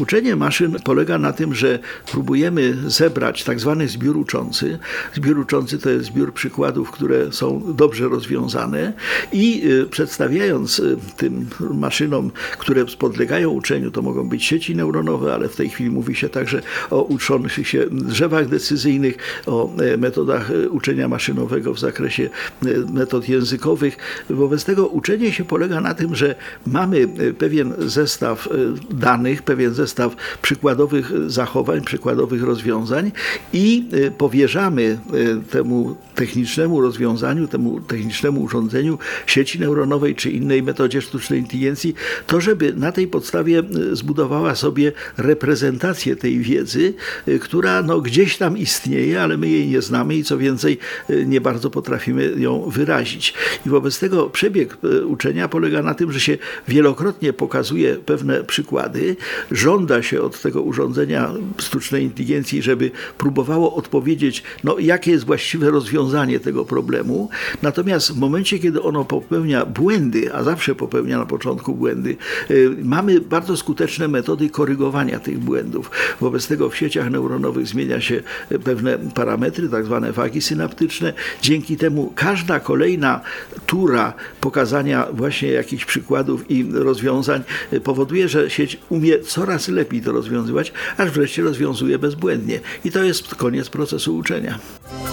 Uczenie maszyn polega na tym, że próbujemy zebrać tak zwany zbiór uczący. Zbiór uczący to jest zbiór przykładów, które są dobrze rozwiązane i przedstawiając tym maszynom, które podlegają uczeniu, to mogą być sieci neuronowe, ale w tej chwili mówi się także o uczących się drzewach decyzyjnych, o metodach uczenia maszynowego w zakresie metod językowych. Wobec tego uczenie się polega na tym, że mamy pewien zestaw danych, pewien zestaw przykładowych zachowań, przykładowych rozwiązań i powierzamy temu technicznemu urządzeniu sieci neuronowej czy innej metodzie sztucznej inteligencji to, żeby na tej podstawie zbudowała sobie reprezentację tej wiedzy, która gdzieś tam istnieje, ale my jej nie znamy i co więcej nie bardzo potrafimy ją wyrazić. I wobec tego przebieg uczenia polega na tym, że się wielokrotnie pokazuje pewne przykłady, żąda się od tego urządzenia sztucznej inteligencji, żeby próbowało odpowiedzieć, jakie jest właściwe rozwiązanie tego problemu. Natomiast w momencie, kiedy ono popełnia błędy, a zawsze popełnia na początku błędy, mamy bardzo skuteczne metody korygowania tych błędów. Wobec tego w sieciach neuronowych zmienia się pewne parametry, tak zwane wagi synaptyczne. Dzięki temu każda kolejna tura pokazania właśnie jakichś przykładów i rozwiązań powoduje, że sieć umie coraz lepiej to rozwiązywać, aż wreszcie rozwiązuje bezbłędnie. I to jest koniec procesu uczenia.